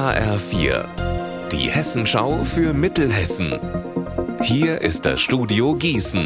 HR4, die Hessenschau für Mittelhessen. Hier ist das Studio Gießen.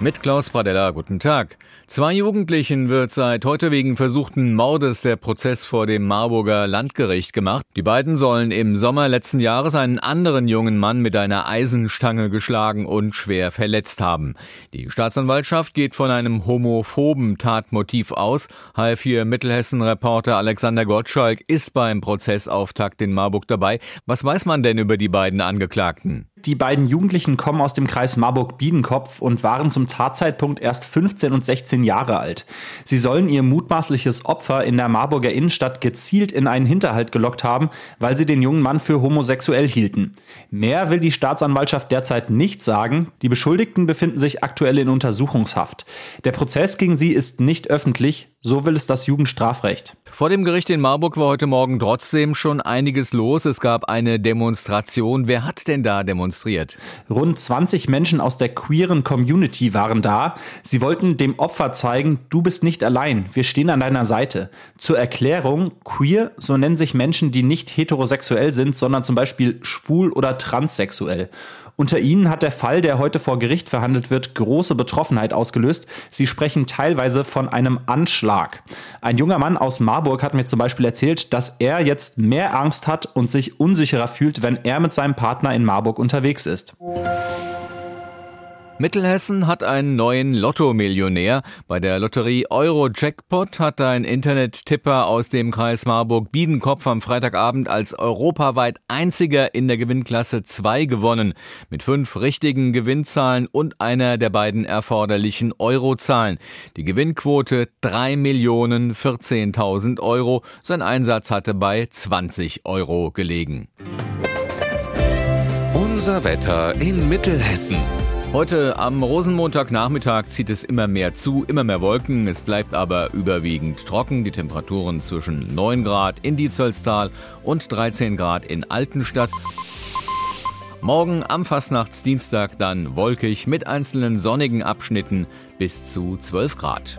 Mit Klaus Pradella, guten Tag. Zwei Jugendlichen wird seit heute wegen versuchten Mordes der Prozess vor dem Marburger Landgericht gemacht. Die beiden sollen im Sommer letzten Jahres einen anderen jungen Mann mit einer Eisenstange geschlagen und schwer verletzt haben. Die Staatsanwaltschaft geht von einem homophoben Tatmotiv aus. HR4 Mittelhessen-Reporter Alexander Gottschalk ist beim Prozessauftakt in Marburg dabei. Was weiß man denn über die beiden Angeklagten? Die beiden Jugendlichen kommen aus dem Kreis Marburg-Biedenkopf und waren zum Tatzeitpunkt erst 15 und 16 Jahre alt. Sie sollen ihr mutmaßliches Opfer in der Marburger Innenstadt gezielt in einen Hinterhalt gelockt haben, weil sie den jungen Mann für homosexuell hielten. Mehr will die Staatsanwaltschaft derzeit nicht sagen. Die Beschuldigten befinden sich aktuell in Untersuchungshaft. Der Prozess gegen sie ist nicht öffentlich. So will es das Jugendstrafrecht. Vor dem Gericht in Marburg war heute Morgen trotzdem schon einiges los. Es gab eine Demonstration. Wer hat denn da demonstriert? Rund 20 Menschen aus der queeren Community waren da. Sie wollten dem Opfer zeigen, du bist nicht allein, wir stehen an deiner Seite. Zur Erklärung, queer, so nennen sich Menschen, die nicht heterosexuell sind, sondern zum Beispiel schwul oder transsexuell. Unter ihnen hat der Fall, der heute vor Gericht verhandelt wird, große Betroffenheit ausgelöst. Sie sprechen teilweise von einem Anschlag. Ein junger Mann aus Marburg hat mir zum Beispiel erzählt, dass er jetzt mehr Angst hat und sich unsicherer fühlt, wenn er mit seinem Partner in Marburg unterwegs ist. Mittelhessen hat einen neuen Lotto-Millionär. Bei der Lotterie Eurojackpot hat ein Internet-Tipper aus dem Kreis Marburg-Biedenkopf am Freitagabend als europaweit einziger in der Gewinnklasse 2 gewonnen. Mit 5 richtigen Gewinnzahlen und einer der beiden erforderlichen Eurozahlen. Die Gewinnquote 3.014.000 Euro. Sein Einsatz hatte bei 20 Euro gelegen. Unser Wetter in Mittelhessen. Heute am Rosenmontagnachmittag zieht es immer mehr zu, immer mehr Wolken. Es bleibt aber überwiegend trocken. Die Temperaturen zwischen 9 Grad in Dietzhölztal und 13 Grad in Altenstadt. Morgen am Fastnachtsdienstag dann wolkig mit einzelnen sonnigen Abschnitten bis zu 12 Grad.